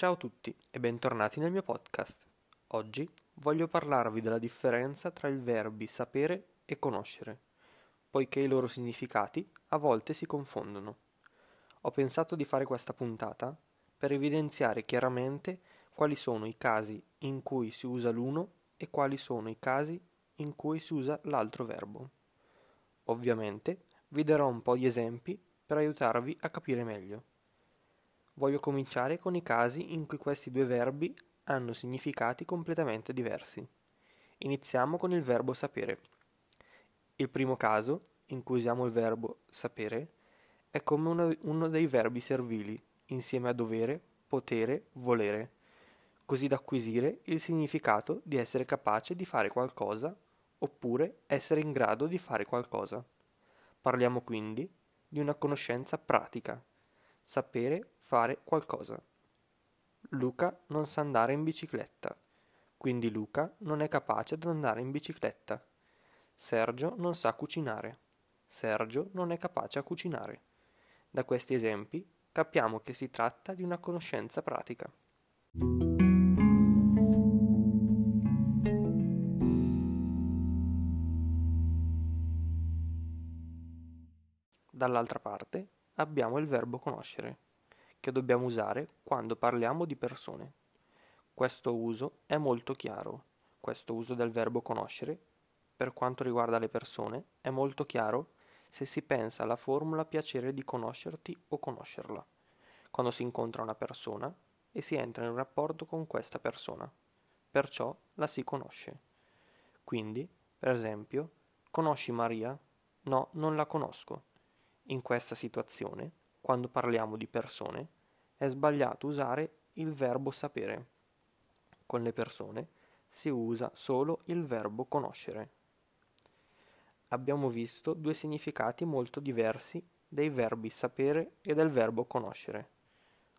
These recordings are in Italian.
Ciao a tutti e bentornati nel mio podcast. Oggi voglio parlarvi della differenza tra i verbi sapere e conoscere, poiché i loro significati a volte si confondono. Ho pensato di fare questa puntata per evidenziare chiaramente quali sono i casi in cui si usa l'uno e quali sono i casi in cui si usa l'altro verbo. Ovviamente vi darò un po' di esempi per aiutarvi a capire meglio. Voglio cominciare con i casi in cui questi due verbi hanno significati completamente diversi. Iniziamo con il verbo sapere. Il primo caso, in cui usiamo il verbo sapere, è come uno dei verbi servili, insieme a dovere, potere, volere, così da acquisire il significato di essere capace di fare qualcosa oppure essere in grado di fare qualcosa. Parliamo quindi di una conoscenza pratica. Sapere fare qualcosa. Luca non sa andare in bicicletta, quindi Luca non è capace di andare in bicicletta. Sergio non sa cucinare, Sergio non è capace a cucinare. Da questi esempi capiamo che si tratta di una conoscenza pratica. Dall'altra parte abbiamo il verbo conoscere, che dobbiamo usare quando parliamo di persone. Questo uso è molto chiaro. Questo uso del verbo conoscere, per quanto riguarda le persone, è molto chiaro se si pensa alla formula piacere di conoscerti o conoscerla, quando si incontra una persona e si entra in un rapporto con questa persona. Perciò la si conosce. Quindi, per esempio, conosci Maria? No, non la conosco. In questa situazione, quando parliamo di persone, è sbagliato usare il verbo sapere. Con le persone si usa solo il verbo conoscere. Abbiamo visto due significati molto diversi dei verbi sapere e del verbo conoscere.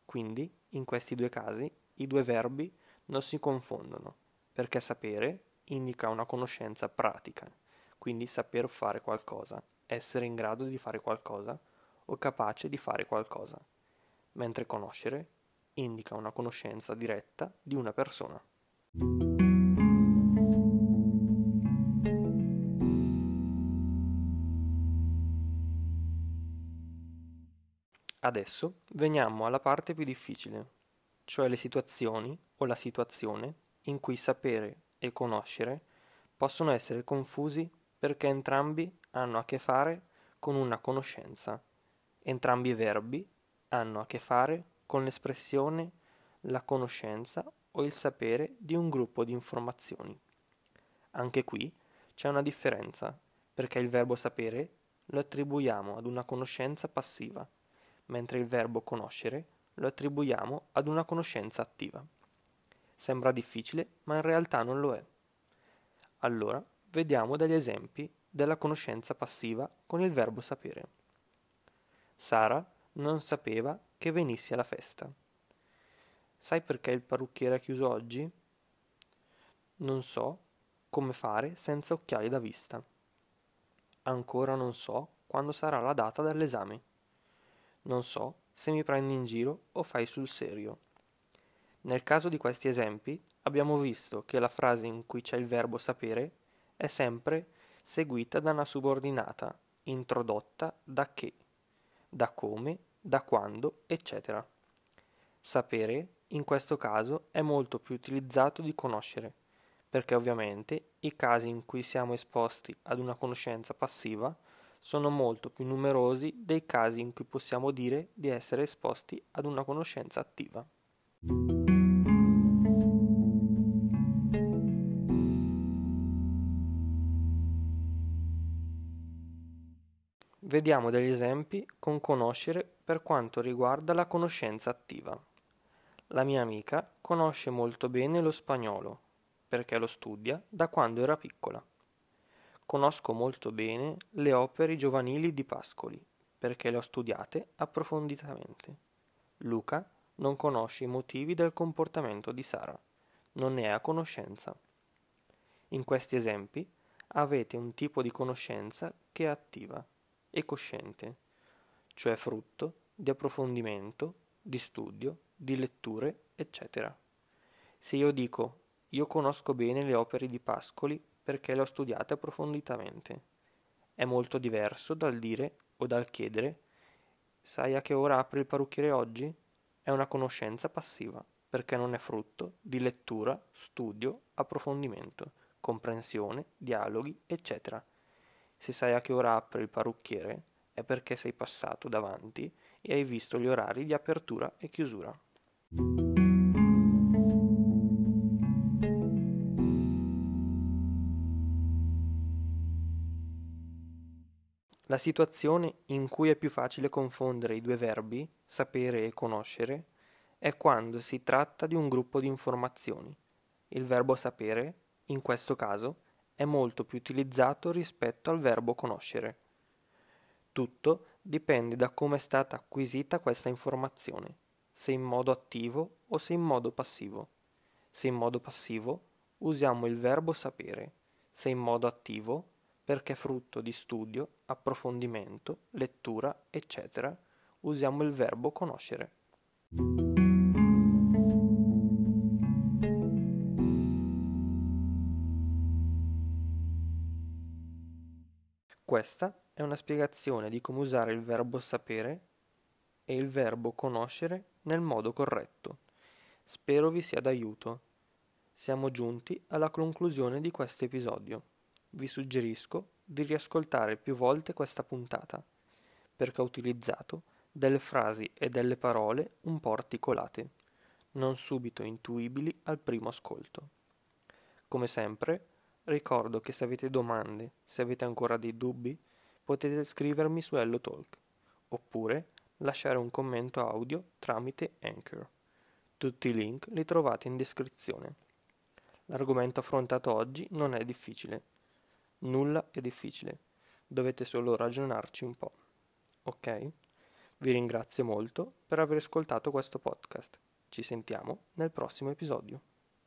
Quindi, in questi due casi, i due verbi non si confondono, perché sapere indica una conoscenza pratica, quindi saper fare qualcosa, essere in grado di fare qualcosa o capace di fare qualcosa, mentre conoscere indica una conoscenza diretta di una persona. Adesso veniamo alla parte più difficile, cioè le situazioni o la situazione in cui sapere e conoscere possono essere confusi perché entrambi hanno a che fare con una conoscenza. Entrambi i verbi hanno a che fare con l'espressione la conoscenza o il sapere di un gruppo di informazioni. Anche qui c'è una differenza, perché il verbo sapere lo attribuiamo ad una conoscenza passiva, mentre il verbo conoscere lo attribuiamo ad una conoscenza attiva. Sembra difficile, ma in realtà non lo è. Allora, vediamo degli esempi della conoscenza passiva con il verbo sapere. Sara non sapeva che venissi alla festa. Sai perché il parrucchiere è chiuso oggi? Non so come fare senza occhiali da vista. Ancora non so quando sarà la data dell'esame. Non so se mi prendi in giro o fai sul serio. Nel caso di questi esempi abbiamo visto che la frase in cui c'è il verbo sapere è sempre seguita da una subordinata, introdotta da che, da come, da quando, eccetera. Sapere, in questo caso, è molto più utilizzato di conoscere, perché ovviamente i casi in cui siamo esposti ad una conoscenza passiva sono molto più numerosi dei casi in cui possiamo dire di essere esposti ad una conoscenza attiva. Vediamo degli esempi con conoscere per quanto riguarda la conoscenza attiva. La mia amica conosce molto bene lo spagnolo, perché lo studia da quando era piccola. Conosco molto bene le opere giovanili di Pascoli, perché le ho studiate approfonditamente. Luca non conosce i motivi del comportamento di Sara, non ne è a conoscenza. In questi esempi avete un tipo di conoscenza che è attiva e cosciente, cioè frutto di approfondimento, di studio, di letture, eccetera. Se io dico io conosco bene le opere di Pascoli perché le ho studiate approfonditamente, è molto diverso dal dire o dal chiedere sai a che ora apre il parrucchiere oggi? È una conoscenza passiva perché non è frutto di lettura, studio, approfondimento, comprensione, dialoghi, eccetera. Se sai a che ora apre il parrucchiere è perché sei passato davanti e hai visto gli orari di apertura e chiusura. La situazione in cui è più facile confondere i due verbi, sapere e conoscere, è quando si tratta di un gruppo di informazioni. Il verbo sapere, in questo caso, è molto più utilizzato rispetto al verbo conoscere. Tutto dipende da come è stata acquisita questa informazione, se in modo attivo o se in modo passivo. Se in modo passivo usiamo il verbo sapere, se in modo attivo perché frutto di studio, approfondimento, lettura, eccetera, usiamo il verbo conoscere. Questa è una spiegazione di come usare il verbo sapere e il verbo conoscere nel modo corretto. Spero vi sia d'aiuto. Siamo giunti alla conclusione di questo episodio. Vi suggerisco di riascoltare più volte questa puntata, perché ho utilizzato delle frasi e delle parole un po' articolate, non subito intuibili al primo ascolto. Come sempre, ricordo che se avete domande, se avete ancora dei dubbi, potete scrivermi su HelloTalk, oppure lasciare un commento audio tramite Anchor. Tutti i link li trovate in descrizione. L'argomento affrontato oggi non è difficile. Nulla è difficile, dovete solo ragionarci un po', ok? Vi ringrazio molto per aver ascoltato questo podcast, ci sentiamo nel prossimo episodio.